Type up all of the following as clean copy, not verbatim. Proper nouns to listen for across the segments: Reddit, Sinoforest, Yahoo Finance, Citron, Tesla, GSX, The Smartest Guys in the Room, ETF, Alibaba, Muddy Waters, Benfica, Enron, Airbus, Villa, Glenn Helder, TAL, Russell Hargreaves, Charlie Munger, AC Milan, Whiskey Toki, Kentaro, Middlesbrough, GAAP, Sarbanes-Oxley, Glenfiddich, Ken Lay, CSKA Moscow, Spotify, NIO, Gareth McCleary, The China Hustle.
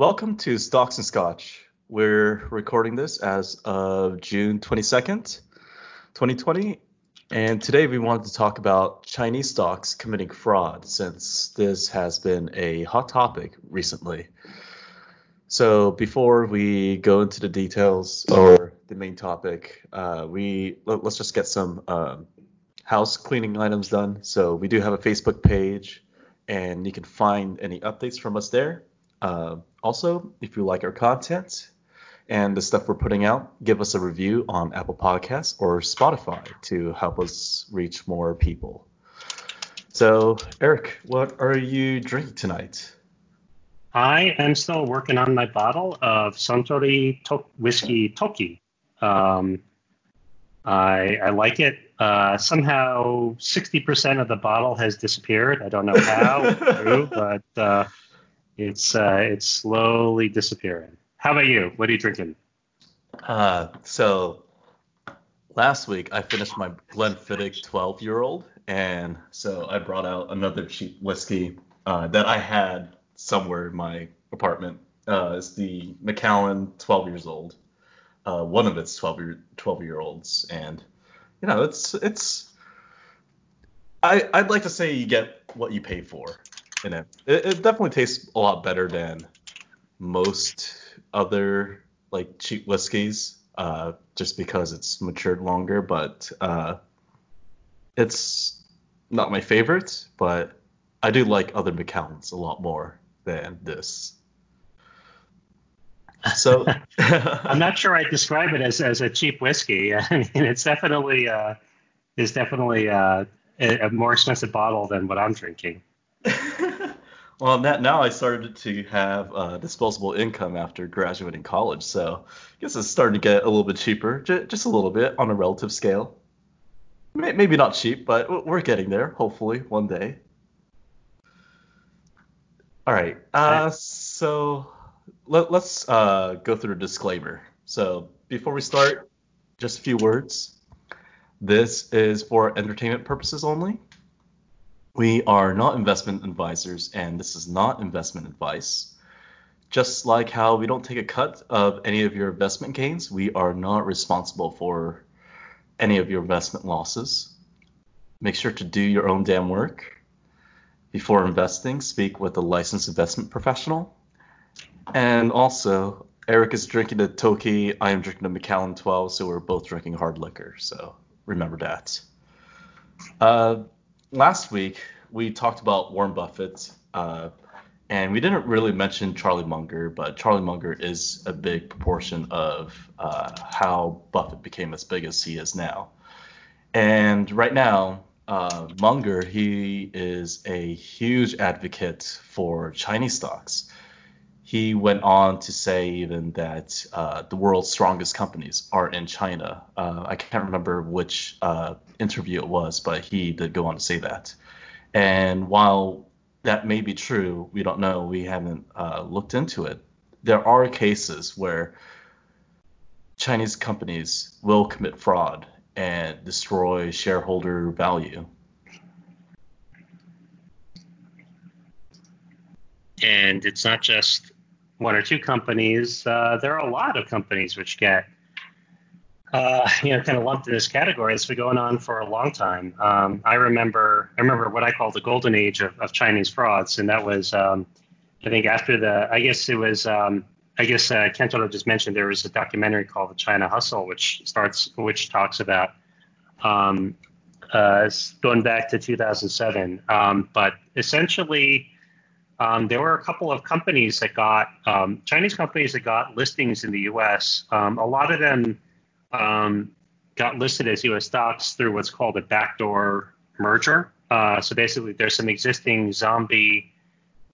Welcome to Stocks and Scotch. We're recording this as of June 22nd, 2020. And today we wanted to talk about Chinese stocks committing fraud, since this has been a hot topic recently. So before we go into the details or the main topic, let's just get some house cleaning items done. So we do have a Facebook page, and you can find any updates from us there. Also, if you like our content and the stuff we're putting out, give us a review on Apple Podcasts or Spotify to help us reach more people. So, Eric, what are you drinking tonight? I am still working on my bottle of Suntory Whiskey Toki. I like it. Somehow 60% of the bottle has disappeared. I don't know how, but it's slowly disappearing. How about you? What are you drinking? So last week I finished my Glenfiddich 12-year-old, and so I brought out another cheap whiskey that I had somewhere in my apartment. It's the Macallan 12 years old, one of its 12-year-olds, and you know it's. I'd like to say you get what you pay for in it. It definitely tastes a lot better than most other like cheap whiskeys, just because it's matured longer, but it's not my favorite, but I do like other Macallans a lot more than this. So I'm not sure I'd describe it as a cheap whiskey. I mean, it's definitely a more expensive bottle than what I'm drinking. Well, now I started to have disposable income after graduating college, so I guess it's starting to get a little bit cheaper, just a little bit on a relative scale. Maybe not cheap, but we're getting there, hopefully, one day. All right, so let's go through a disclaimer. So before we start, just a few words. This is for entertainment purposes only. We are not investment advisors, and this is not investment advice. Just like how we don't take a cut of any of your investment gains, we are not responsible for any of your investment losses. Make sure to do your own damn work. Before investing, speak with a licensed investment professional. And also, Eric is drinking a Toki, I am drinking a Macallan 12, so we're both drinking hard liquor, so remember that. Last week, we talked about Warren Buffett, and we didn't really mention Charlie Munger, but Charlie Munger is a big proportion of how Buffett became as big as he is now. And right now, Munger, he is a huge advocate for Chinese stocks. He went on to say even that the world's strongest companies are in China. I can't remember which interview it was, but he did go on to say that. And while that may be true, we don't know. We haven't looked into it. There are cases where Chinese companies will commit fraud and destroy shareholder value. And it's not just one or two companies. There are a lot of companies which get, kind of lumped in this category. It's been going on for a long time. I remember what I call the golden age of Chinese frauds, and that was, I think after Ken Toto just mentioned there was a documentary called The China Hustle, which talks about going back to 2007, but essentially. There were a couple of companies that got Chinese companies that got listings in the U.S. A lot of them got listed as U.S. stocks through what's called a backdoor merger. So basically, there's some existing zombie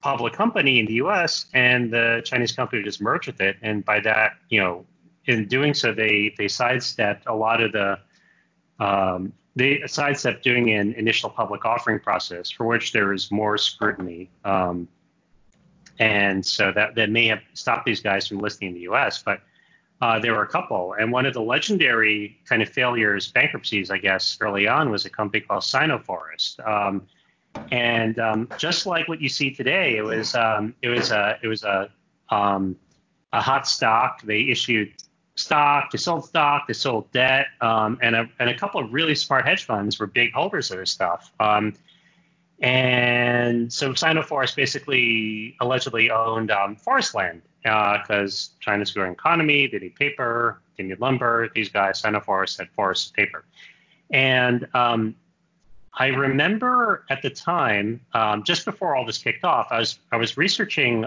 public company in the U.S. and the Chinese company just merged with it. And by that, in doing so, they sidestepped a lot of the they sidestepped doing an initial public offering process for which there is more scrutiny. And so that may have stopped these guys from listing in the U.S., but there were a couple. And one of the legendary kind of failures, bankruptcies, I guess, early on was a company called Sinoforest. Just like what you see today, it was a hot stock. They issued stock, they sold stock, they sold debt, and a couple of really smart hedge funds were big holders of this stuff. And so Sinoforest basically allegedly owned forest land because China's growing economy, they need paper, they need lumber. These guys, Sinoforest, had forest paper. And I remember at the time, just before all this kicked off, I was researching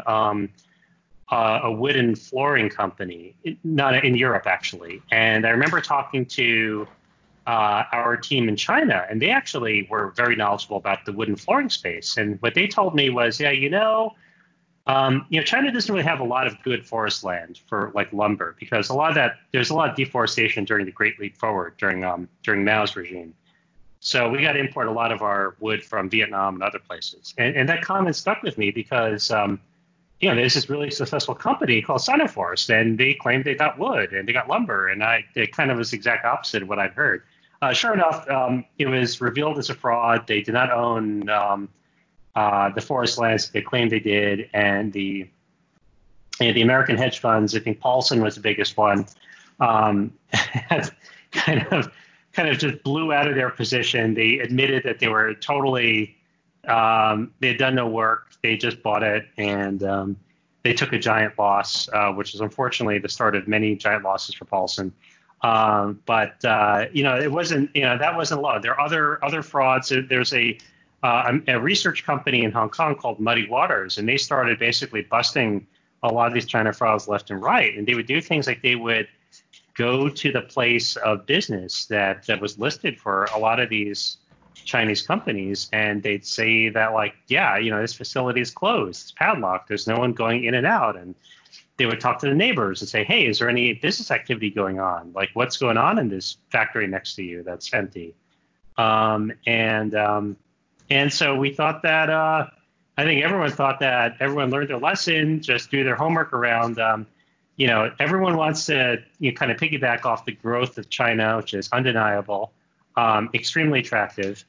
a wooden flooring company, not in Europe actually, and I remember talking to our team in China, and they actually were very knowledgeable about the wooden flooring space. And what they told me was, yeah, China doesn't really have a lot of good forest land for like lumber, because a lot of that, there's a lot of deforestation during the Great Leap Forward during Mao's regime. So we got to import a lot of our wood from Vietnam and other places. And that comment stuck with me because, there's this really successful company called Sinoforest, and they claimed they got wood and they got lumber. And it kind of was the exact opposite of what I'd heard. Sure enough, it was revealed as a fraud. They did not own the forest lands they claimed they did, and the American hedge funds, I think Paulson was the biggest one, kind of just blew out of their position. They admitted that they were totally they had done no work. They just bought it, and they took a giant loss, which is unfortunately the start of many giant losses for Paulson. It wasn't, that wasn't a lot. There are other frauds. There's a research company in Hong Kong called Muddy Waters, and they started basically busting a lot of these China frauds left and right. And they would do things like they would go to the place of business that was listed for a lot of these Chinese companies, and they'd say that, like, yeah, this facility is closed, it's padlocked, there's no one going in and out. And they would talk to the neighbors and say, hey, is there any business activity going on? Like, what's going on in this factory next to you that's empty? And so we thought that I think everyone thought that everyone learned their lesson, just do their homework around, everyone wants to kind of piggyback off the growth of China, which is undeniable, extremely attractive.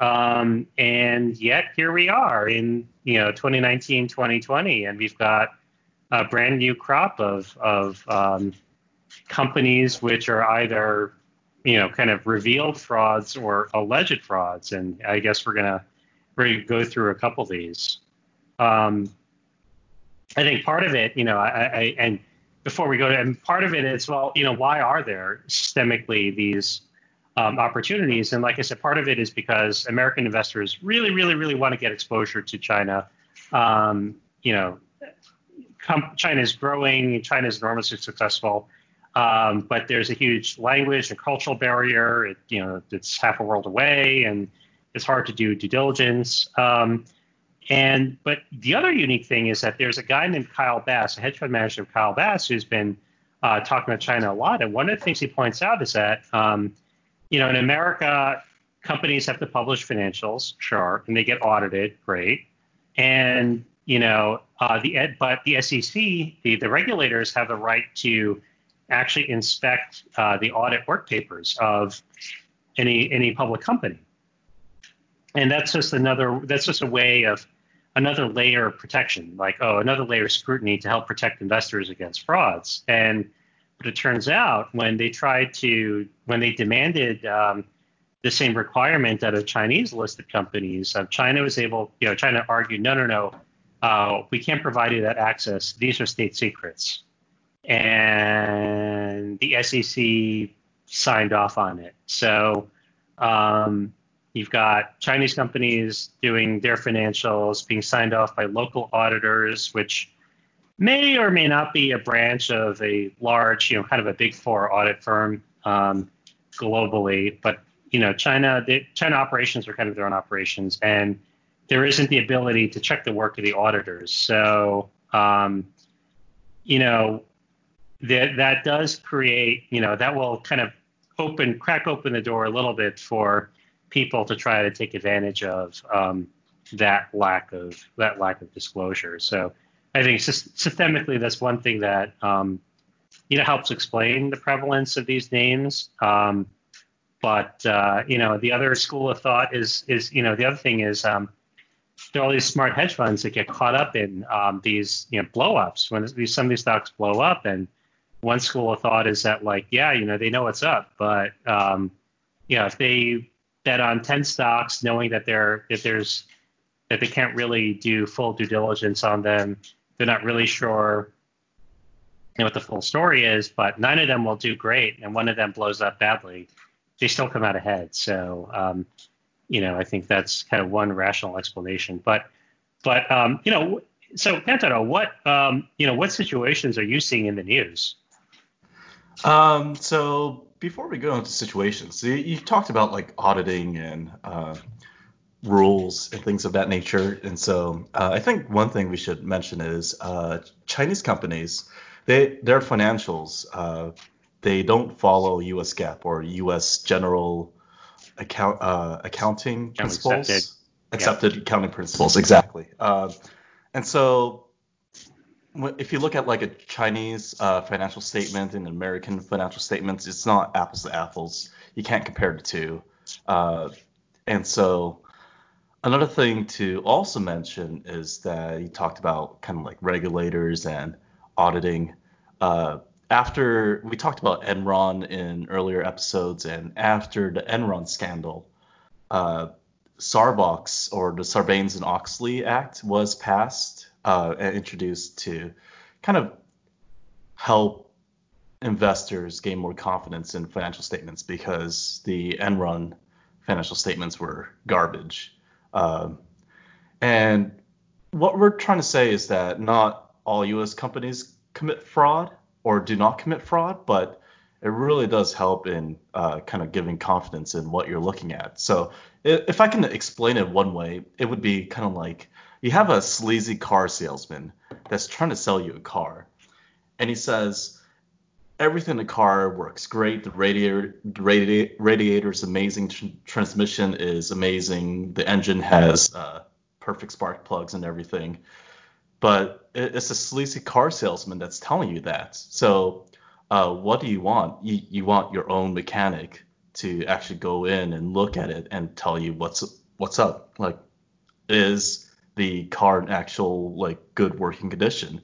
And yet here we are in, 2019, 2020, and we've got a brand new crop of companies which are either kind of revealed frauds or alleged frauds, and I guess we're gonna go through a couple of these. I think part of it, part of it is, well, why are there systemically these opportunities? And like I said, part of it is because American investors really, really, really want to get exposure to China. China's growing, China's enormously successful. But there's a huge language and cultural barrier. It's half a world away, and it's hard to do due diligence. But the other unique thing is that there's a guy named Kyle Bass, a hedge fund manager of Kyle Bass, who's been talking about China a lot. And one of the things he points out is that, in America, companies have to publish financials, sure, and they get audited, great. And, but the SEC, the regulators have the right to actually inspect the audit work papers of any public company, and that's just a way of another layer of protection, another layer of scrutiny to help protect investors against frauds. And but it turns out when they demanded the same requirement out of Chinese listed companies, China argued, no, we can't provide you that access. These are state secrets. And the SEC signed off on it. So you've got Chinese companies doing their financials, being signed off by local auditors, which may or may not be a branch of a large, kind of a big four audit firm globally. But, China operations are kind of their own operations, and there isn't the ability to check the work of the auditors. So, that does create, that will kind of crack open the door a little bit for people to try to take advantage of that lack of disclosure. So I think systemically, that's one thing that helps explain the prevalence of these names. The other school of thought is the other thing is there are all these smart hedge funds that get caught up in these blow ups when some of these stocks blow up. And one school of thought is that they know what's up, but if they bet on 10 stocks knowing that that they can't really do full due diligence on them, they're not really sure what the full story is, but 9 of them will do great and one of them blows up badly, they still come out ahead. So I think that's kind of one rational explanation. So Antonio, what situations are you seeing in the news? So before we go into situations, you talked about like auditing and rules and things of that nature. And so I think one thing we should mention is Chinese companies, their financials, they don't follow U.S. GAAP or U.S. general accounting principles. Accepted accounting principles, exactly. And so if you look at like a Chinese financial statement and American financial statements, it's not apples to apples. You can't compare the two. And so another thing to also mention is that you talked about kind of like regulators and auditing. After we talked about Enron in earlier episodes, and after the Enron scandal, Sarbox, or the Sarbanes-Oxley Act, was passed and introduced to kind of help investors gain more confidence in financial statements, because the Enron financial statements were garbage. And what we're trying to say is that not all U.S. companies commit fraud or do not commit fraud, but it really does help in kind of giving confidence in what you're looking at. So if I can explain it one way, it would be kind of like you have a sleazy car salesman that's trying to sell you a car, and he says everything in the car works great. The radiator is amazing. Transmission is amazing. The engine has perfect spark plugs and everything. But it's a sleazy car salesman that's telling you that. So what do you want? You want your own mechanic to actually go in and look at it and tell you what's up. Like, is the car in actual like good working condition?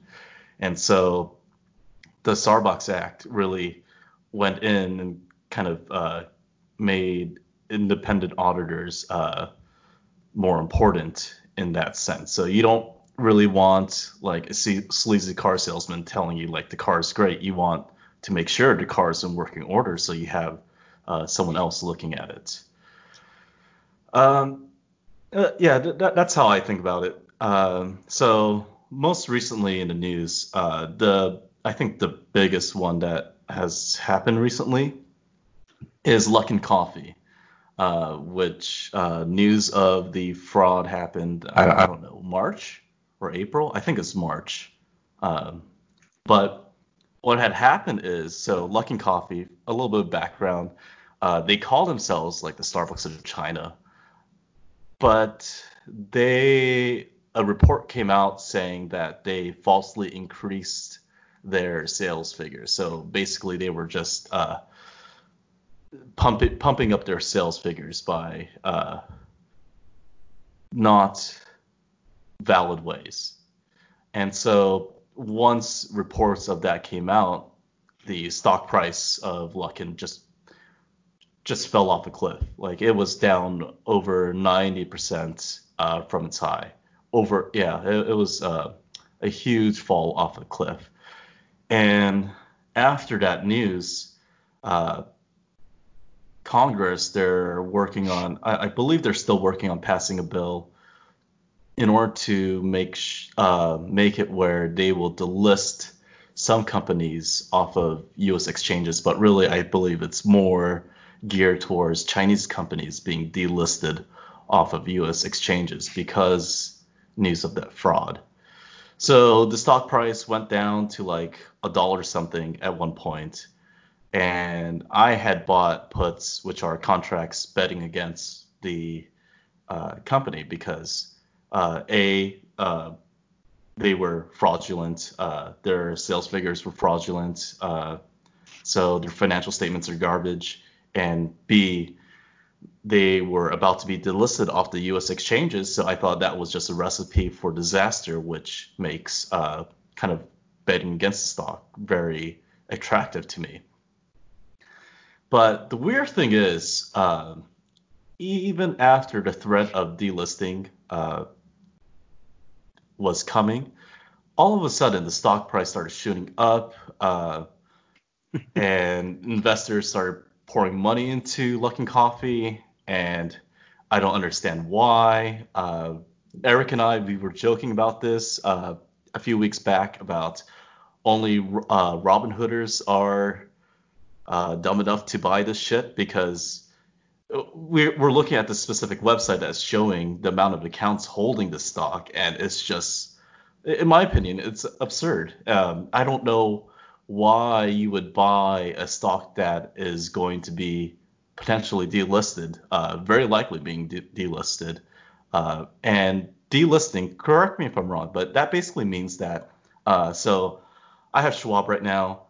And so the Sarbones Act really went in and kind of made independent auditors more important in that sense. So you don't really want like a sleazy car salesman telling you like the car is great. You want to make sure the car is in working order, so you have someone else looking at it. That's how I think about it. So most recently in the news, I think the biggest one that has happened recently is Luckin Coffee, which news of the fraud happened, I don't know, March or April? I think it's March. But what had happened is, so Luckin Coffee, a little bit of background, they call themselves like the Starbucks of China. But a report came out saying that they falsely increased their sales figures. So basically they were just pumping up their sales figures by not valid ways. And so once reports of that came out, the stock price of Luckin just fell off a cliff. Like, it was down over 90% from its high. It was a huge fall off a cliff. And after that news, Congress, they're working on, I believe they're still working on passing a bill in order to make it where they will delist some companies off of U.S. exchanges. But really, I believe it's more geared towards Chinese companies being delisted off of U.S. exchanges because news of that fraud. So the stock price went down to like $1 something at one point, and I had bought puts, which are contracts betting against the company, because they were fraudulent, their sales figures were fraudulent, so their financial statements are garbage, and B, they were about to be delisted off the U.S. exchanges, so I thought that was just a recipe for disaster, which makes kind of betting against the stock very attractive to me. But the weird thing is, even after the threat of delisting was coming, all of a sudden the stock price started shooting up, and investors started pouring money into Luckin Coffee, and I don't understand why. Eric and I, we were joking about this a few weeks back about only Robin Hooders are dumb enough to buy this shit, because we're looking at this specific website that's showing the amount of accounts holding the stock, and it's just, in my opinion, it's absurd. I don't know why you would buy a stock that is going to be potentially delisted, very likely being delisted. And delisting, correct me if I'm wrong, but that basically means that, so I have Schwab right now.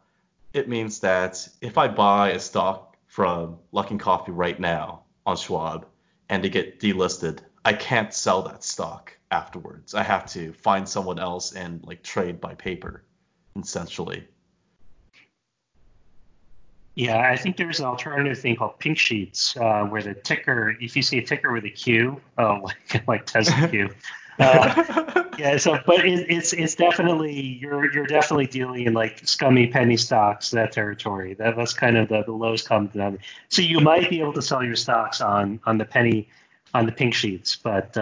It means that if I buy a stock from Luckin Coffee right now on Schwab and they get delisted, I can't sell that stock afterwards. I have to find someone else and like trade by paper, essentially. Yeah, I think there's an alternative thing called pink sheets, where the ticker, if you see a ticker with a Q, like Tesla Q. Yeah, so but it's definitely, you're definitely dealing in like scummy penny stocks, that territory. That's kind of the lowest common denominator. So you might be able to sell your stocks on the penny, on the pink sheets, but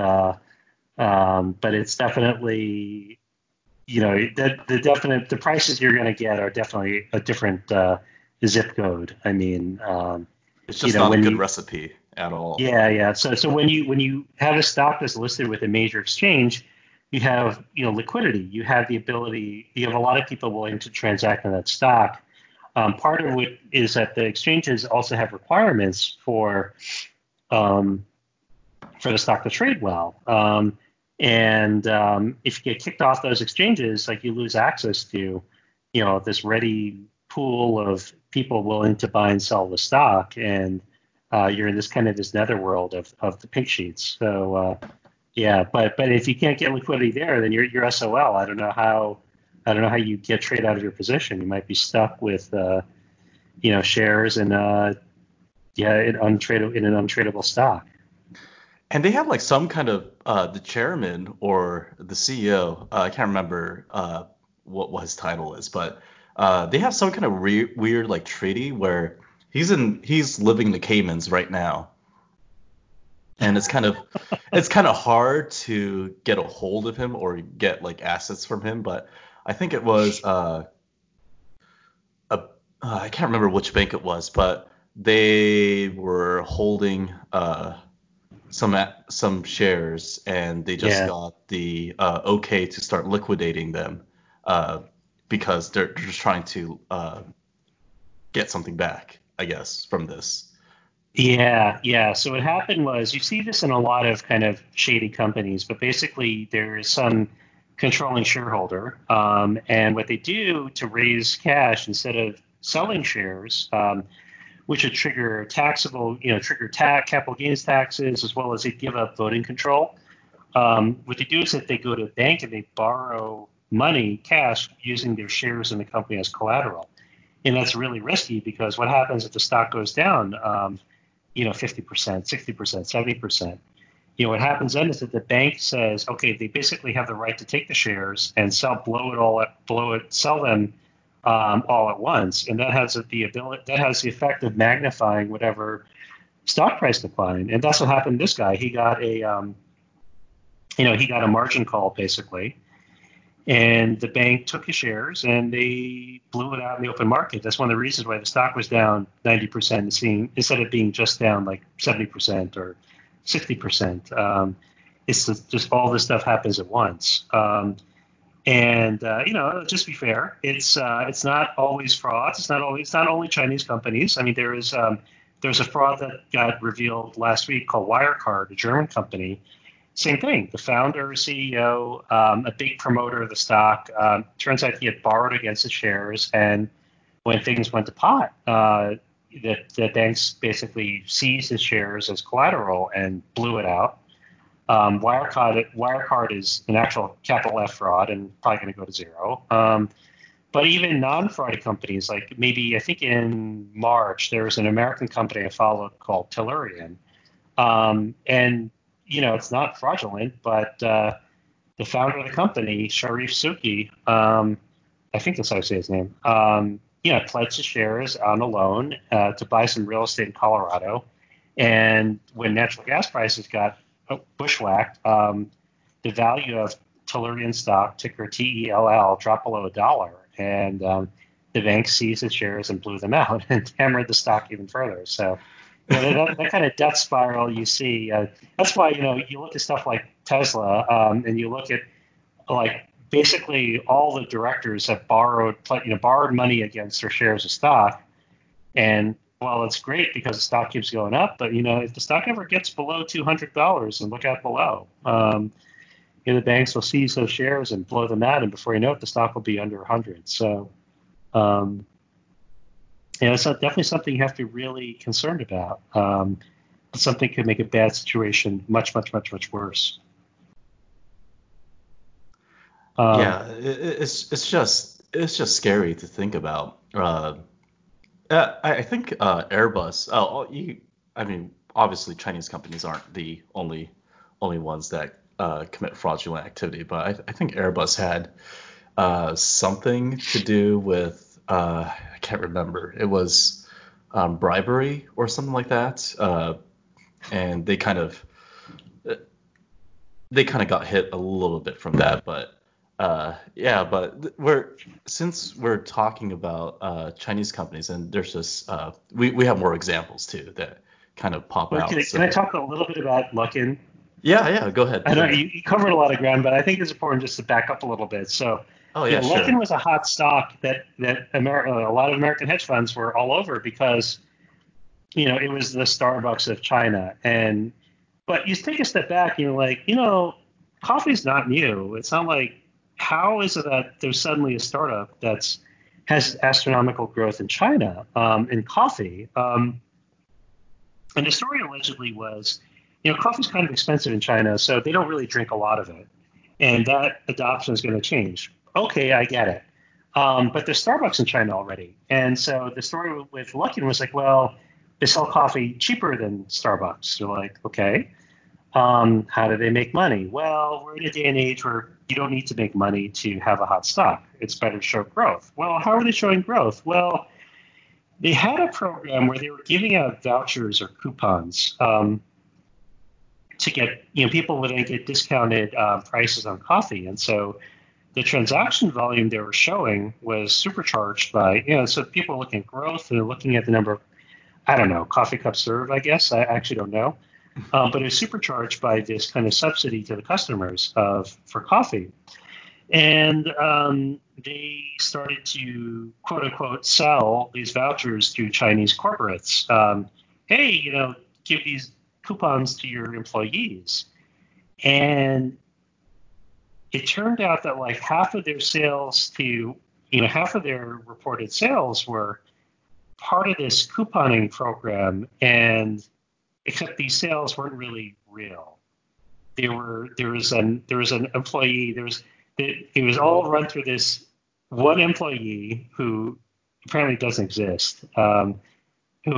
it's definitely, you know, the prices you're going to get are definitely a different zip code. I mean, it's just not a good recipe at all. Yeah. So when you have a stock that's listed with a major exchange, you have, you know, liquidity. You have the ability. You have a lot of people willing to transact on that stock. Part of it is that the exchanges also have requirements for the stock to trade well. And if you get kicked off those exchanges, like you lose access to, you know, this ready pool of people willing to buy and sell the stock, and you're in this kind of this netherworld of the pink sheets. So but if you can't get liquidity there, then you're SOL. I don't know how you get trade out of your position. You might be stuck with shares and in an untradeable stock. And they have like some kind of the chairman or the CEO, I can't remember what his title is, but they have some kind of weird like treaty where he's living in the Caymans right now, and it's kind of hard to get a hold of him or get like assets from him. But I think it was I can't remember which bank it was, but they were holding some shares, and they just got the okay to start liquidating them. Because they're just trying to get something back, I guess, from this. Yeah. So what happened was, you see this in a lot of kind of shady companies, but basically there is some controlling shareholder. And what they do to raise cash, instead of selling shares, which would trigger capital gains taxes, as well as they give up voting control. What they do is that they go to a bank and they borrow money, cash, using their shares in the company as collateral. And that's really risky, because what happens if the stock goes down 50%, 60%, 70%? You know, what happens then is that the bank says, okay, they basically have the right to take the shares and sell them all at once. And that has the effect of magnifying whatever stock price decline. And that's what happened to this guy. He got a margin call, basically. And the bank took his shares and they blew it out in the open market. That's one of the reasons why the stock was down 90%, instead of being just down like 70% or 60%. It's just all this stuff happens at once. Just be fair, it's not always fraud. It's not only Chinese companies. I mean, there's a fraud that got revealed last week called Wirecard, a German company. Same thing. The founder, CEO, a big promoter of the stock. Turns out he had borrowed against the shares, and when things went to pot, the banks basically seized his shares as collateral and blew it out. Wirecard is an actual capital F fraud and probably going to go to zero. But even non-fraud companies, like maybe I think in March, there was an American company I followed called Tellurian. And, you know, it's not fraudulent, but the founder of the company, Charif Souki, I think that's how I say his name, you know, pledged his shares on a loan to buy some real estate in Colorado. And when natural gas prices got bushwhacked, the value of Tellurian stock, ticker TELL, dropped below $1, and the bank seized its shares and blew them out and hammered the stock even further. So you know, that kind of death spiral you see. That's why, you know, you look at stuff like Tesla, and you look at like basically all the directors have borrowed money against their shares of stock, and well, it's great because the stock keeps going up, but, you know, if the stock ever gets below $200 and look out below, you know, the banks will seize those shares and blow them out. And before you know it, the stock will be under 100. So, you know, it's definitely something you have to be really concerned about. Something could make a bad situation much, much, much, much worse. Yeah, it's just scary to think about. I think Airbus. Obviously Chinese companies aren't the only ones that commit fraudulent activity, but I think Airbus had something to do with I can't remember. It was bribery or something like that, and they kind of got hit a little bit from that, but. But since we're talking about Chinese companies, and there's just we have more examples too that kind of pop out. Can I talk a little bit about Luckin? Yeah, go ahead. I know you covered a lot of ground, but I think it's important just to back up a little bit. So, sure. Luckin was a hot stock that a lot of American hedge funds were all over because you know it was the Starbucks of China, but you take a step back, you're like, you know, coffee's not new. It's not like how is it that there's suddenly a startup that has astronomical growth in China in coffee? And the story allegedly was, you know, coffee's kind of expensive in China, so they don't really drink a lot of it. And that adoption is going to change. Okay, I get it. But there's Starbucks in China already. And so the story with Luckin was like, well, they sell coffee cheaper than Starbucks. They're like, okay. How do they make money? Well, we're in a day and age where you don't need to make money to have a hot stock. It's better to show growth. Well, how are they showing growth? Well, they had a program where they were giving out vouchers or coupons to get, you know, people would get discounted prices on coffee. And so the transaction volume they were showing was supercharged by, you know, so people are looking at growth and they're looking at the number of, I don't know, coffee cups served, I guess. I actually don't know. But it was supercharged by this kind of subsidy to the customers for coffee. And they started to, quote unquote, sell these vouchers to Chinese corporates. Hey, you know, give these coupons to your employees. And it turned out that like half of their sales to, you know, half of their reported sales were part of this couponing program, and except these sales weren't really real. There was an employee. It was all run through this one employee who apparently doesn't exist. Who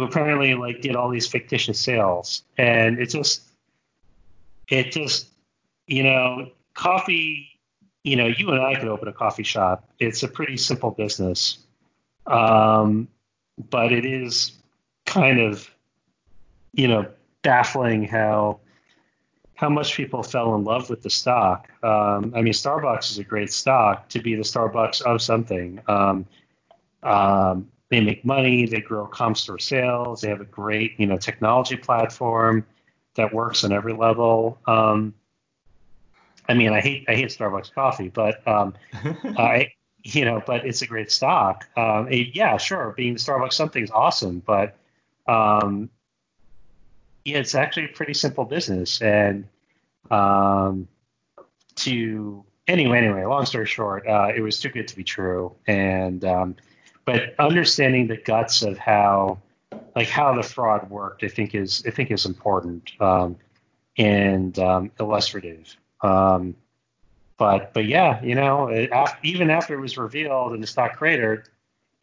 apparently like did all these fictitious sales, and it just you know coffee. You know, you and I could open a coffee shop. It's a pretty simple business, but it is kind of you know. Baffling how much people fell in love with the stock. I mean, Starbucks is a great stock to be the Starbucks of something. They make money, they grow comp store sales, they have a great, you know, technology platform that works on every level. I mean, I hate Starbucks coffee, but but it's a great stock. Yeah, sure, being the Starbucks something is awesome, but yeah, it's actually a pretty simple business, and anyway, long story short, it was too good to be true. And but understanding the guts of how like how the fraud worked, I think is important and illustrative. But yeah, you know, even after it was revealed and the stock cratered,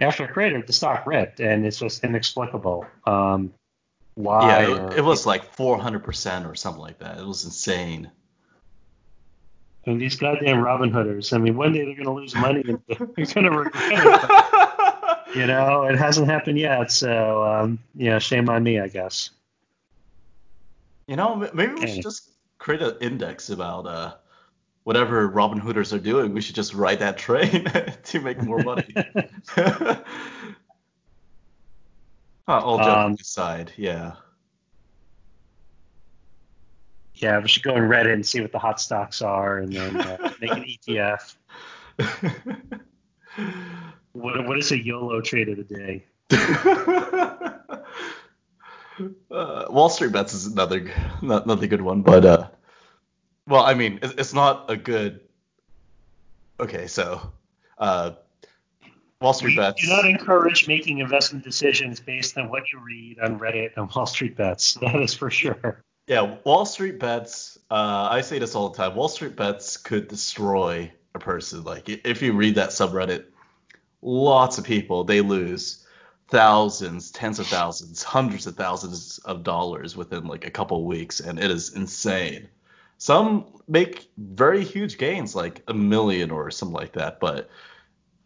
after it cratered, the stock ripped, and it's just inexplicable. Why? Yeah, it was like 400% or something like that. It was insane. And these goddamn Robin Hooders. I mean, one day they're going to lose money and they're going to regret it. But, you know, it hasn't happened yet. So, yeah, shame on me, I guess. You know, maybe we should just create an index about whatever Robin Hooders are doing. We should just ride that train to make more money. All joking aside, yeah. Yeah, we should go on Reddit and see what the hot stocks are, and then make an ETF. What is a YOLO trade of the day? Wall Street Bets is another good one, but well, I mean, it's not a good. Okay, so Wall Street Bets. Do not encourage making investment decisions based on what you read on Reddit and Wall Street Bets. That is for sure. Yeah, Wall Street Bets, I say this all the time, Wall Street Bets could destroy a person. Like, if you read that subreddit, lots of people, they lose thousands, tens of thousands, hundreds of thousands of dollars within, like, a couple of weeks, and it is insane. Some make very huge gains, like $1 million or something like that, but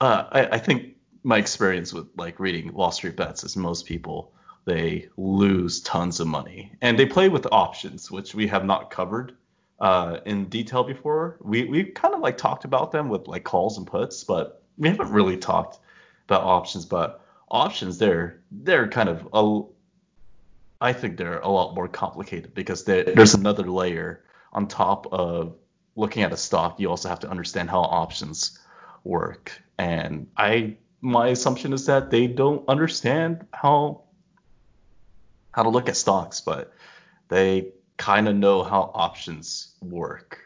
I think my experience with, like, reading Wall Street Bets is most people, they lose tons of money, and they play with options, which we have not covered in detail before. We kind of like talked about them with like calls and puts, but we haven't really talked about options. But options, they're kind of I think they're a lot more complicated because there's another layer on top of looking at a stock. You also have to understand how options work, and my assumption is that they don't understand how to look at stocks, but they kind of know how options work.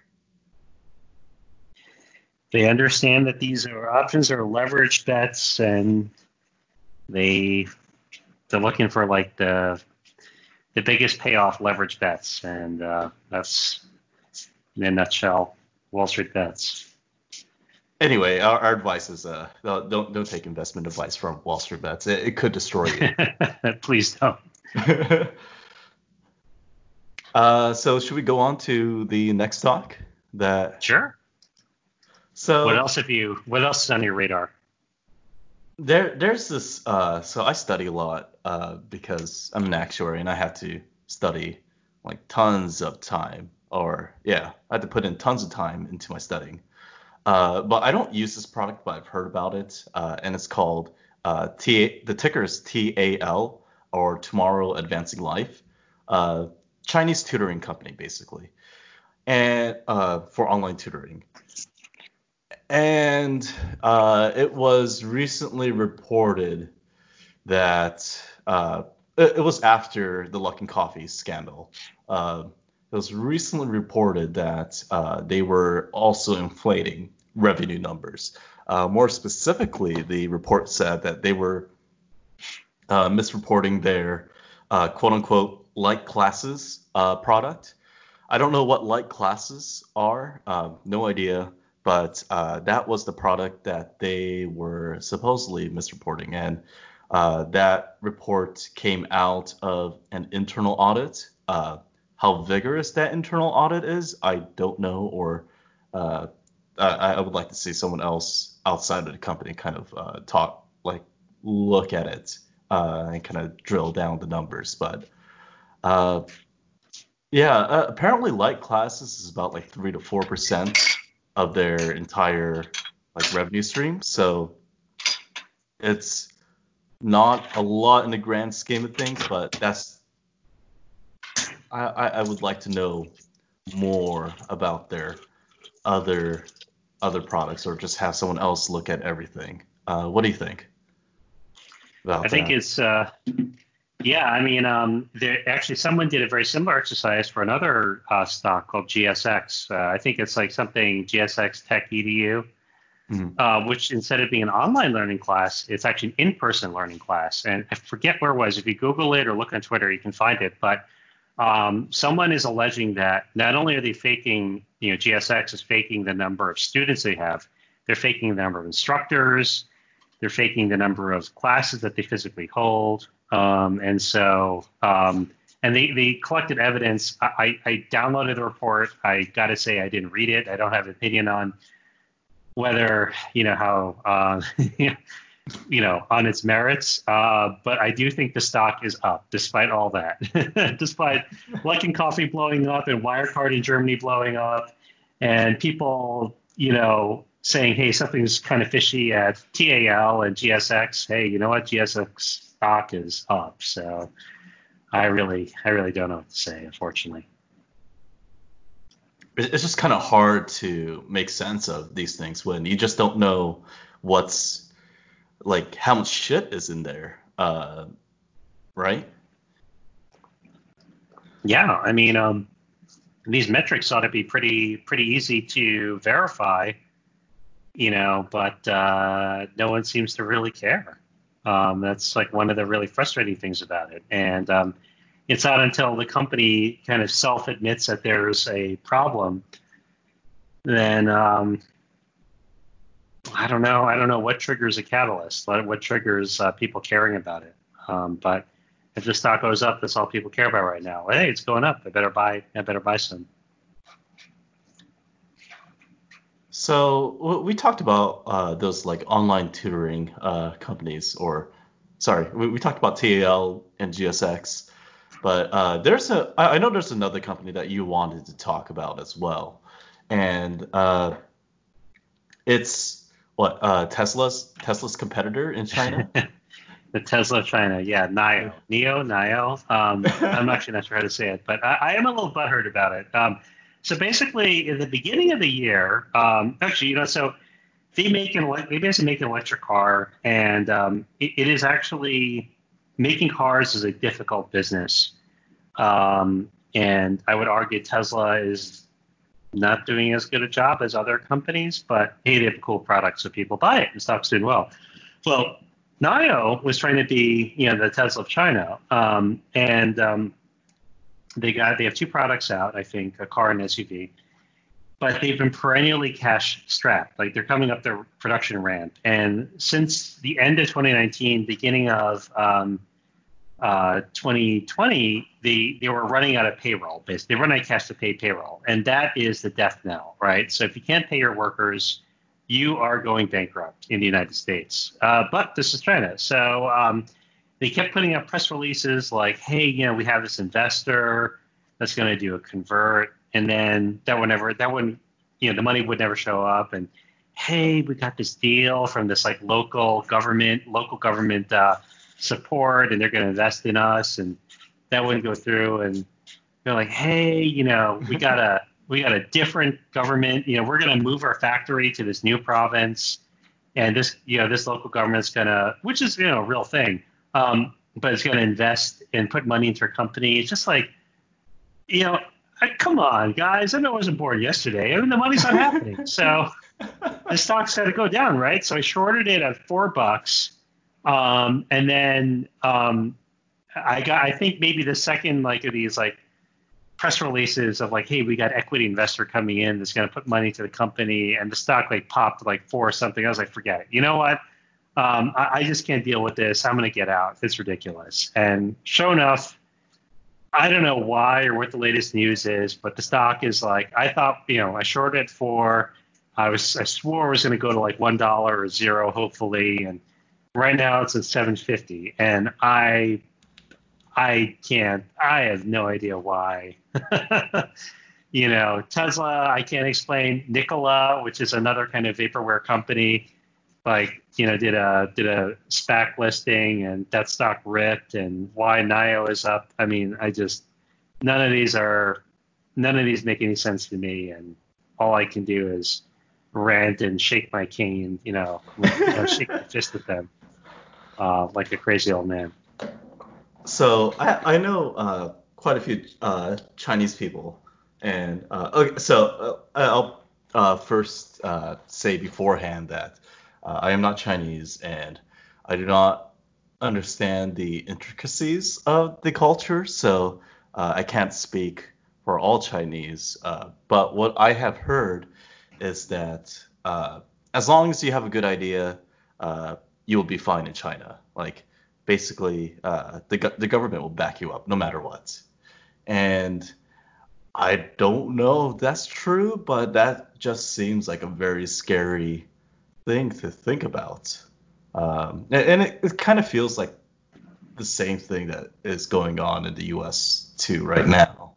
They understand that these are options are leveraged bets, and they're looking for like the biggest payoff leverage bets, and that's in a nutshell Wall Street Bets. Anyway, our advice is don't take investment advice from Wall Street Bets. It could destroy you. Please don't. So should we go on to the next talk? Sure. So what else is on your radar? There's this. So I study a lot because I'm an actuary and I have to study like tons of time. I have to put in tons of time into my studying. But I don't use this product, but I've heard about it, and it's called the ticker is TAL. Or Tomorrow Advancing Life, Chinese tutoring company, basically, and for online tutoring. And it was recently reported that it was after the Luckin Coffee scandal. It was recently reported that they were also inflating revenue numbers. More specifically, the report said that they were misreporting their quote-unquote light classes product. I don't know what light classes are, no idea, but that was the product that they were supposedly misreporting. And that report came out of an internal audit. How vigorous that internal audit is, I don't know, or I would like to see someone else outside of the company kind of look at it. And kind of drill down the numbers, but apparently light classes is about like 3 to 4% of their entire like revenue stream, so it's not a lot in the grand scheme of things, but that's I would like to know more about their other products, or just have someone else look at everything. What do you think? I think it's, there actually someone did a very similar exercise for another stock called GSX. I think it's like something GSX Tech EDU. Mm-hmm. Which instead of being an online learning class, it's actually an in-person learning class. And I forget where it was. If you Google it or look on Twitter, you can find it. But someone is alleging that not only are they faking, GSX is faking the number of students they have, they're faking the number of instructors, they're faking the number of classes that they physically hold. And they collected evidence. I downloaded the report. I got to say I didn't read it. I don't have an opinion on whether, on its merits. But I do think the stock is up despite all that, despite Luckin Coffee blowing up and Wirecard in Germany blowing up and people, saying, hey, something's kind of fishy at TAL and GSX. Hey, you know what? GSX stock is up. So I really don't know what to say, unfortunately. It's just kind of hard to make sense of these things when you just don't know what's like how much shit is in there, right? Yeah, I mean, these metrics ought to be pretty easy to verify, but no one seems to really care. That's like one of the really frustrating things about it. And it's not until the company kind of self-admits that there's a problem, then I don't know what triggers a catalyst, what triggers people caring about it. But if the stock goes up, that's all people care about right now. Hey, it's going up. I better buy some. So we talked about those like online tutoring companies, we talked about TAL and GSX, but I know there's another company that you wanted to talk about as well, and it's what Tesla's competitor in China, the Tesla of China, yeah, NIO. I'm actually not sure how to say it, but I am a little butthurt about it. So basically, in the beginning of the year, so they basically make an electric car, and it is actually making cars is a difficult business, and I would argue Tesla is not doing as good a job as other companies, but hey, they have a cool product, so people buy it, and stock's doing well. Well, NIO was trying to be the Tesla of China, They have two products out, I think, a car and SUV, but they've been perennially cash strapped. Like they're coming up their production ramp, and since the end of 2019, beginning of 2020, they were running out of payroll. Basically, they run out of cash to pay payroll, and that is the death knell, right? So if you can't pay your workers, you are going bankrupt in the United States. But this is China, so. They kept putting out press releases like, hey, we have this investor that's going to do a convert. And then the money would never show up. And hey, we got this deal from this like local government support, and they're going to invest in us. And that wouldn't go through. And they're like, hey, we got a different government. We're going to move our factory to this new province. And this, this local government's going to, which is, a real thing. But it's going to invest and put money into a company. It's just like, come on, guys. I know I wasn't born yesterday. I mean, the money's not happening. So the stock's had to go down, right? So I shorted it at $4. And then I think maybe the second like of these like press releases of like, hey, we got equity investor coming in that's going to put money to the company. And the stock like popped like $4 or something. I was like, forget it. You know what? I just can't deal with this. I'm going to get out. It's ridiculous. And sure enough, I don't know why or what the latest news is, but the stock is like, I thought, I shorted it for, I swore it was going to go to like $1 or zero, hopefully. And right now it's at $7.50. And I have no idea why, Tesla, I can't explain. Nikola, which is another kind of vaporware company, like, did a SPAC listing and that stock ripped and why NIO is up. I mean, none of these make any sense to me. And all I can do is rant and shake my cane, shake my fist at them like a crazy old man. So I know quite a few Chinese people. And I'll first say beforehand that I am not Chinese and I do not understand the intricacies of the culture, so I can't speak for all Chinese. But what I have heard is that as long as you have a good idea, you will be fine in China. Like, basically, the government will back you up no matter what. And I don't know if that's true, but that just seems like a very scary thing to think about. And it kind of feels like the same thing that is going on in the U.S. too right now.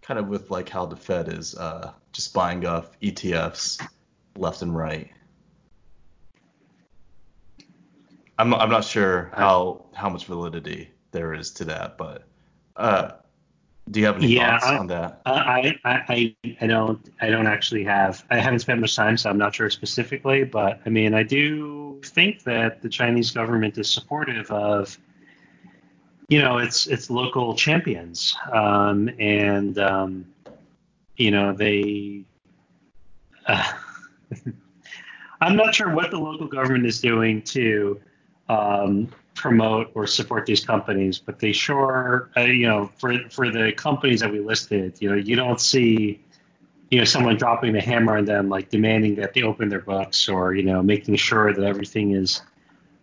Kind of with like how the Fed is just buying up ETFs left and right. I'm not sure how much validity there is to that, but do you have any thoughts on that? I haven't spent much time, so I'm not sure specifically, but I mean, I do think that the Chinese government is supportive of, you know, its local champions, they. I'm not sure what the local government is doing to promote or support these companies, but they sure, for the companies that we listed, you don't see, someone dropping the hammer on them, like demanding that they open their books or, making sure that everything is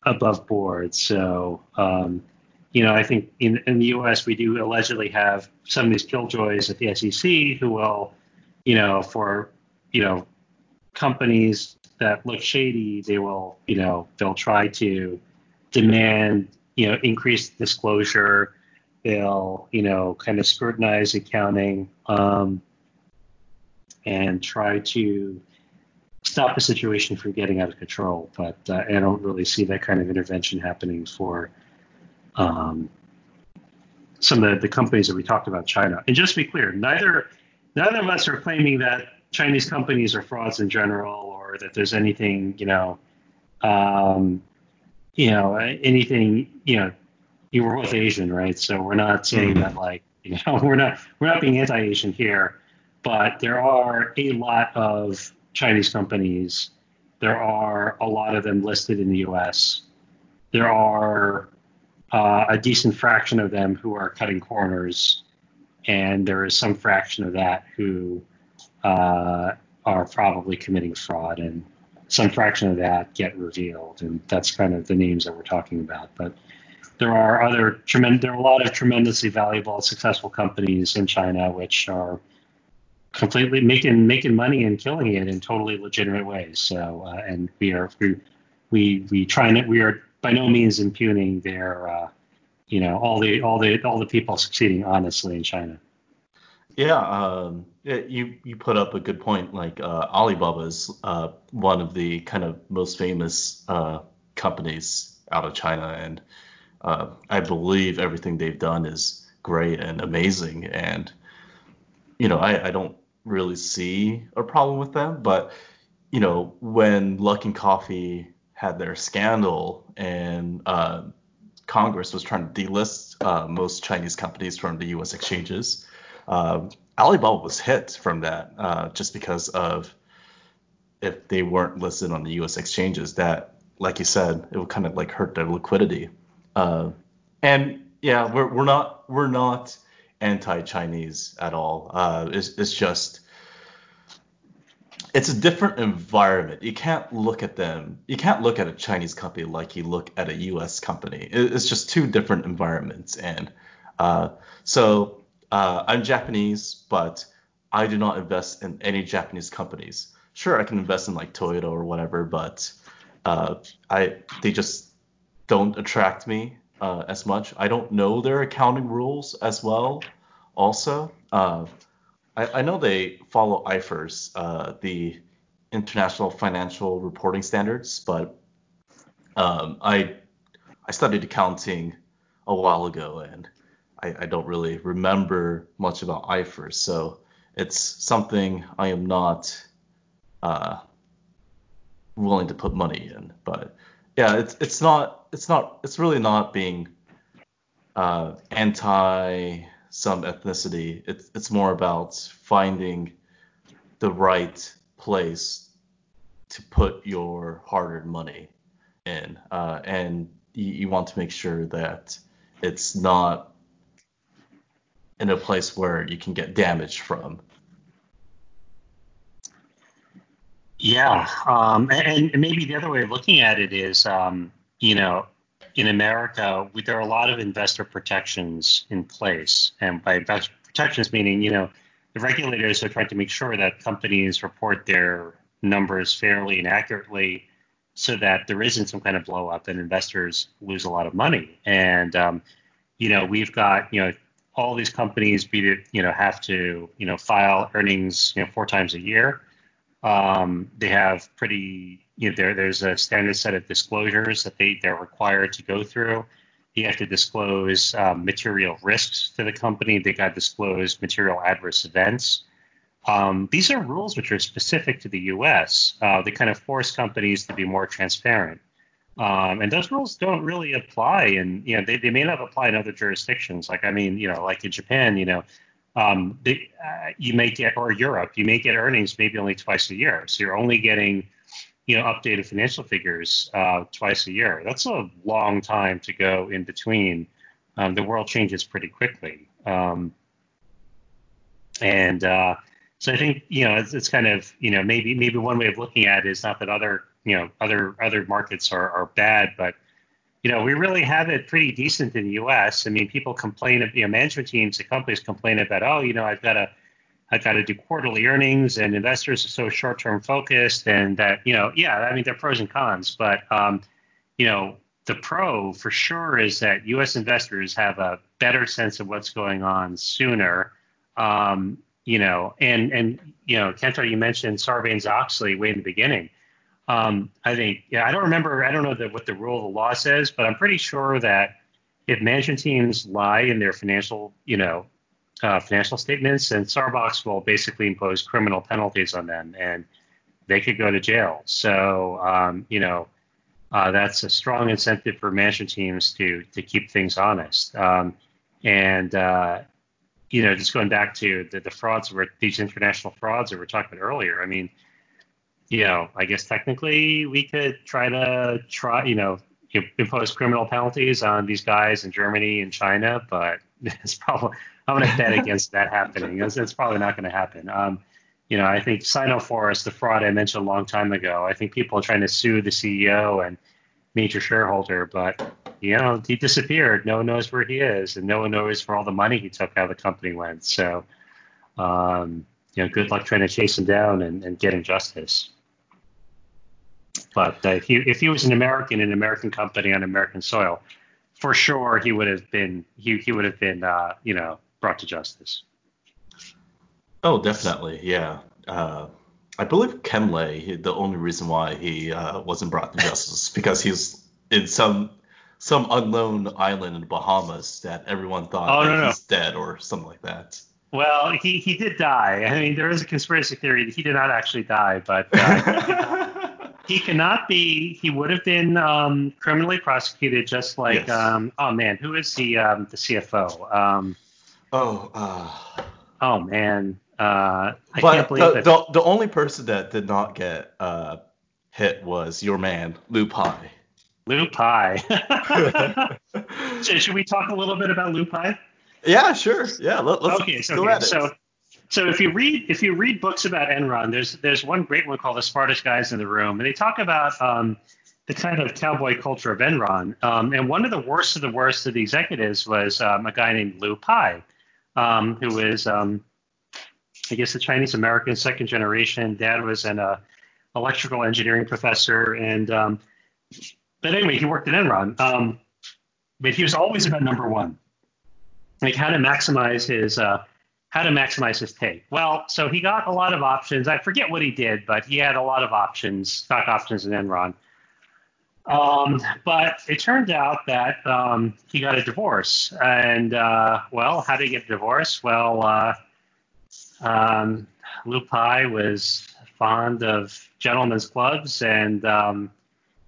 above board. So, I think in the U.S. we do allegedly have some of these killjoys at the SEC who will, for companies that look shady, they will, they'll try to demand, increased disclosure. They'll, kind of scrutinize accounting and try to stop a situation from getting out of control. But I don't really see that kind of intervention happening for some of the companies that we talked about in China. And just to be clear, neither of us are claiming that Chinese companies are frauds in general, or that there's anything, you were both Asian, right? So we're not saying that, like, we're not being anti-Asian here, but there are a lot of Chinese companies. There are a lot of them listed in the U.S. There are a decent fraction of them who are cutting corners, and there is some fraction of that who are probably committing fraud, and some fraction of that get revealed, and that's kind of the names that we're talking about. But there are a lot of tremendously valuable, successful companies in China which are completely making money and killing it in totally legitimate ways. So, and we are by no means impugning their, all the people succeeding honestly in China. Yeah, you put up a good point. Like Alibaba is one of the kind of most famous companies out of China, and I believe everything they've done is great and amazing. And I don't really see a problem with them. But when Luckin Coffee had their scandal and Congress was trying to delist most Chinese companies from the U.S. exchanges. Alibaba was hit from that just because of if they weren't listed on the U.S. exchanges, that, like you said, it would kind of like hurt their liquidity. We're not anti-Chinese at all. It's just it's a different environment. You can't look at them. You can't look at a Chinese company like you look at a U.S. company. It's just two different environments, and so. I'm Japanese, but I do not invest in any Japanese companies. Sure, I can invest in like Toyota or whatever, but they just don't attract me as much. I don't know their accounting rules as well. Also, I know they follow IFRS, the International Financial Reporting Standards, but I studied accounting a while ago and. I don't really remember much about IFRS, so it's something I am not willing to put money in. But yeah, it's really not being anti some ethnicity. It's more about finding the right place to put your hard-earned money in, and you want to make sure that it's not in a place where you can get damaged from. Yeah, and maybe the other way of looking at it is, in America, there are a lot of investor protections in place, and by investor protections meaning, the regulators are trying to make sure that companies report their numbers fairly and accurately, so that there isn't some kind of blow up and investors lose a lot of money. And we've got all these companies have to file earnings 4 times a year. They have pretty there's a standard set of disclosures that they're required to go through. You have to disclose material risks to the company. They got to disclose material adverse events. These are rules which are specific to the U.S. They kind of force companies to be more transparent. And those rules don't really apply. And, they may not apply in other jurisdictions. Like, like in Japan, you may get, or Europe, you may get earnings maybe only twice a year. So you're only getting, updated financial figures twice a year. That's a long time to go in between. The world changes pretty quickly. So I think, it's kind of, maybe one way of looking at it is not that other, other markets are bad, but, we really have it pretty decent in the U.S. I mean, people complain, management teams at companies complain about, I've got to do quarterly earnings, and investors are so short-term focused, and that, there are pros and cons, but, the pro for sure is that U.S. investors have a better sense of what's going on sooner. Kento, you mentioned Sarbanes-Oxley way in the beginning. I don't know what the rule of the law says, but I'm pretty sure that if management teams lie in their financial statements, then Sarbanes will basically impose criminal penalties on them, and they could go to jail. So, that's a strong incentive for management teams to keep things honest. Just going back to the frauds, these international frauds that we were talking about earlier. I mean, I guess technically we could try to impose criminal penalties on these guys in Germany and China, but it's probably, I'm going to bet against that happening. It's probably not going to happen. I think Sinoforest, the fraud I mentioned a long time ago, I think people are trying to sue the CEO and major shareholder, but he disappeared. No one knows where he is, and no one knows where all the money he took out of the company went. So, good luck trying to chase him down and getting justice. But if he was an American company on American soil, for sure he would have been brought to justice. Oh, definitely, yeah. I believe Ken Lay, the only reason why he wasn't brought to justice because he's in some unknown island in the Bahamas that everyone thought he's dead or something like that. Well, he did die. I mean, there is a conspiracy theory that he did not actually die, but he cannot be. He would have been criminally prosecuted, just like, yes. Who is the CFO? I can't believe it. The only person that did not get hit was your man, Lou Pai. Lou Pai. Should we talk a little bit about Lou Pai? Yeah, sure. Yeah, let's go at it. So if you read books about Enron, there's one great one called The Smartest Guys in the Room, and they talk about the kind of cowboy culture of Enron. And one of the worst of the executives was a guy named Lou Pai, who was a Chinese American, second generation. Dad was an electrical engineering professor, and but anyway, he worked at Enron. But he was always about number one, like how to maximize his take. Well, so he got a lot of options. I forget what he did, but he had a lot of options, stock options in Enron. But it turned out that he got a divorce, and how did he get a divorce? Well, Lou Pai was fond of gentlemen's clubs, and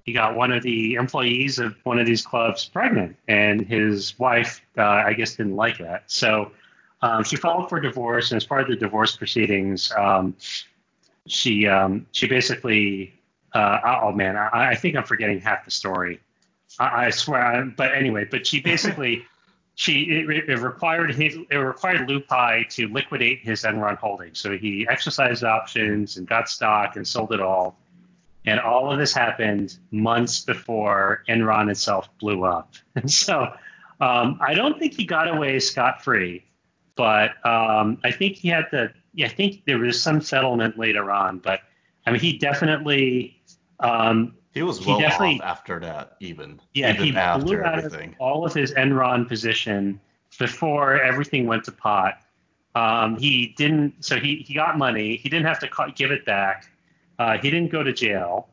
he got one of the employees of one of these clubs pregnant, and his wife, I guess, didn't like that. So she filed for divorce, and as part of the divorce proceedings, she basically I think I'm forgetting half the story. I swear, but anyway, but she basically it required Lou Pai to liquidate his Enron holdings. So he exercised options and got stock and sold it all. And all of this happened months before Enron itself blew up. And so I don't think he got away scot-free, but I think he had the I think there was some settlement later on, but I mean, he definitely he was well off after that, even. Yeah, even he after blew out everything. All of his Enron position before everything went to pot. He didn't, so he got money. He didn't have to give it back. He didn't go to jail.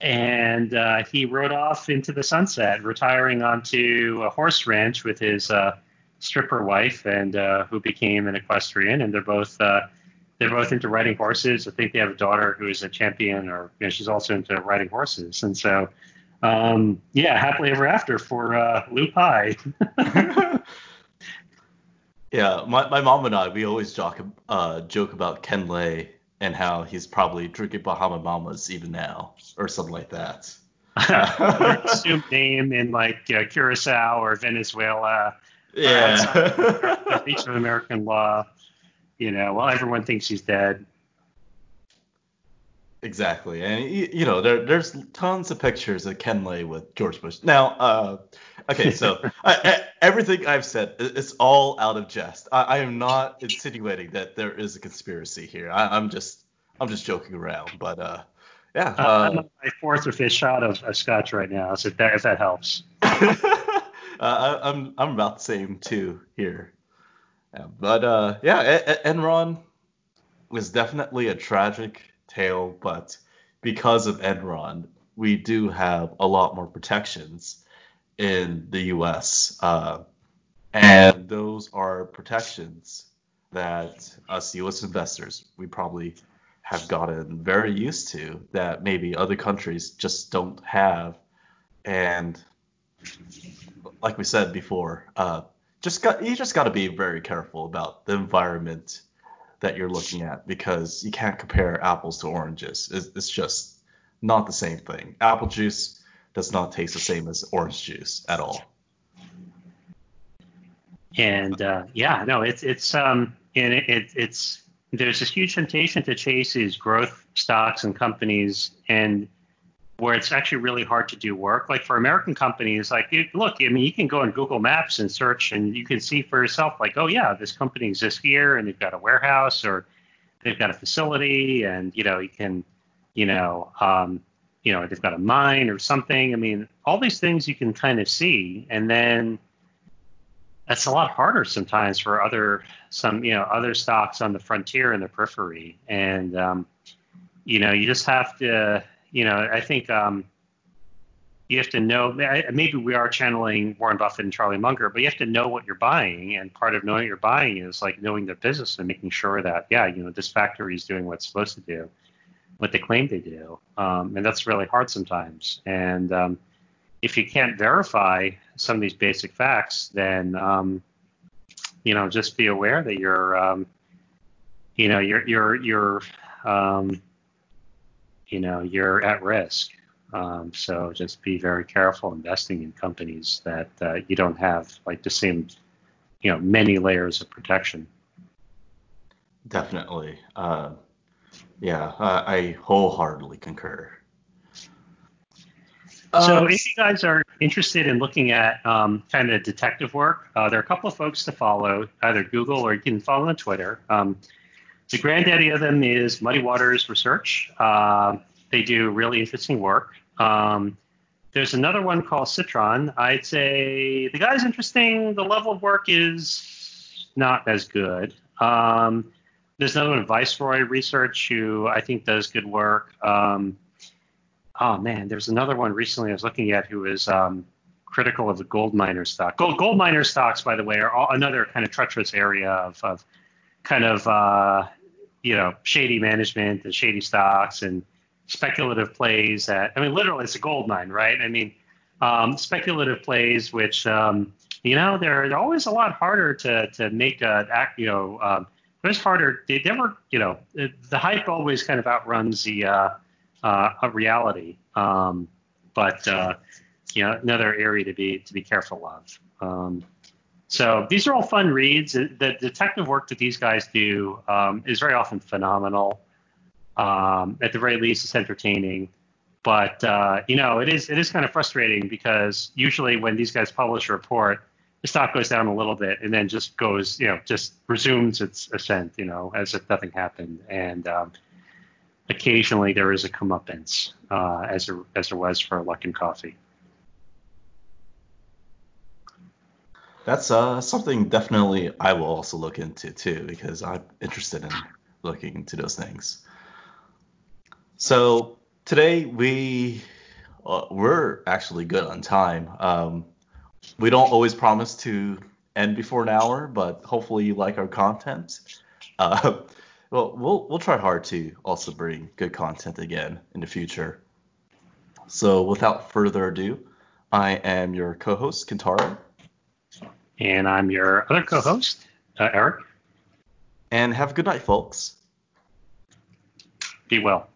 And he rode off into the sunset, retiring onto a horse ranch with his stripper wife, and who became an equestrian, and they're both into riding horses. I think they have a daughter who is a champion, or she's also into riding horses. And so, happily ever after for Lou Pai. Yeah, my mom and I, we always joke about Ken Lay and how he's probably drinking Bahama Mamas even now, or something like that. Assumed name in like Curacao or Venezuela. Yeah, breach of American law. Well, everyone thinks he's dead. Exactly. And, there's tons of pictures of Ken Lay with George Bush. Now, so everything I've said, it's all out of jest. I am not insinuating that there is a conspiracy here. I'm just joking around. But, yeah. I'm on my fourth or fifth shot of scotch right now, so if that helps. I'm about the same, too, here. Yeah, but, Enron was definitely a tragic tale, but because of Enron, we do have a lot more protections in the U.S., and those are protections that us U.S. investors, we probably have gotten very used to, that maybe other countries just don't have, and like we said before, you just got to be very careful about the environment that you're looking at, because you can't compare apples to oranges. It's just not the same thing. Apple juice does not taste the same as orange juice at all. And it's there's this huge temptation to chase these growth stocks and companies, and where it's actually really hard to do work. Like for American companies, you can go on Google Maps and search, and you can see for yourself, like, oh yeah, this company exists here, and they've got a warehouse, or they've got a facility, and they've got a mine or something. I mean, all these things you can kind of see, and then that's a lot harder sometimes for other stocks on the frontier and the periphery, and you just have to. I think you have to know, maybe we are channeling Warren Buffett and Charlie Munger, but you have to know what you're buying. And part of knowing what you're buying is like knowing their business and making sure that, this factory is doing what it's supposed to do, what they claim they do. And that's really hard sometimes. And if you can't verify some of these basic facts, then, just be aware that you're at risk. So just be very careful investing in companies that you don't have like the same, many layers of protection. Definitely. I wholeheartedly concur. So if you guys are interested in looking at kind of detective work, there are a couple of folks to follow, either Google or you can follow on Twitter. The granddaddy of them is Muddy Waters Research. They do really interesting work. There's another one called Citron. I'd say the guy's interesting. The level of work is not as good. There's another one, Viceroy Research, who I think does good work. There's another one recently I was looking at who is critical of the gold miner stock. Gold miner stocks, by the way, are another kind of treacherous area of kind of shady management and shady stocks, and speculative plays at, I mean, literally it's a gold mine, right? I mean, speculative plays, which, you know, they're always a lot harder to make, it was harder. They never, you know, the hype always kind of outruns the reality. But you know, another area to be careful of. So these are all fun reads. The detective work that these guys do is very often phenomenal. At the very least, it's entertaining. But you know, it is kind of frustrating because usually when these guys publish a report, the stock goes down a little bit and then just goes, you know, just resumes its ascent, you know, as if nothing happened. And occasionally there is a comeuppance, as there was for Luckin Coffee. That's something definitely I will also look into too, because I'm interested in looking into those things. So today we're actually good on time. We don't always promise to end before an hour, but hopefully you like our content. Well, we'll try hard to also bring good content again in the future. So without further ado, I am your co-host, Kentaro. And I'm your other co-host, Eric. And have a good night, folks. Be well.